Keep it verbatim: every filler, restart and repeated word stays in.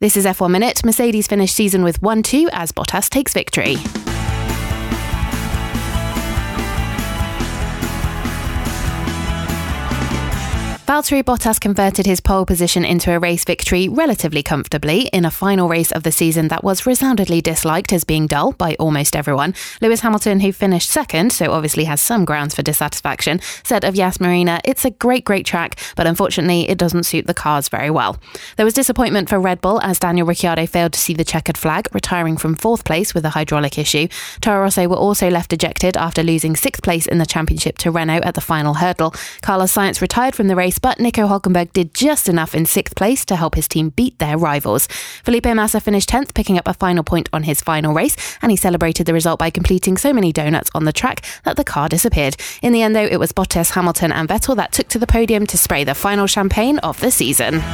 This is F one Minute. Mercedes finished season with one two as Bottas takes victory. Valtteri Bottas converted his pole position into a race victory relatively comfortably in a final race of the season that was resoundedly disliked as being dull by almost everyone. Lewis Hamilton, who finished second, so obviously has some grounds for dissatisfaction, said of Yas Marina, "It's a great, great track, but unfortunately it doesn't suit the cars very well." There was disappointment for Red Bull as Daniel Ricciardo failed to see the checkered flag, retiring from fourth place with a hydraulic issue. Toro Rosso were also left dejected after losing sixth place in the championship to Renault at the final hurdle. Carlos Sainz retired from the race, but Nico Hülkenberg did just enough in sixth place to help his team beat their rivals. Felipe Massa finished tenth, picking up a final point on his final race, and he celebrated the result by completing so many donuts on the track that the car disappeared. In the end, though, it was Bottas, Hamilton and Vettel that took to the podium to spray the final champagne of the season.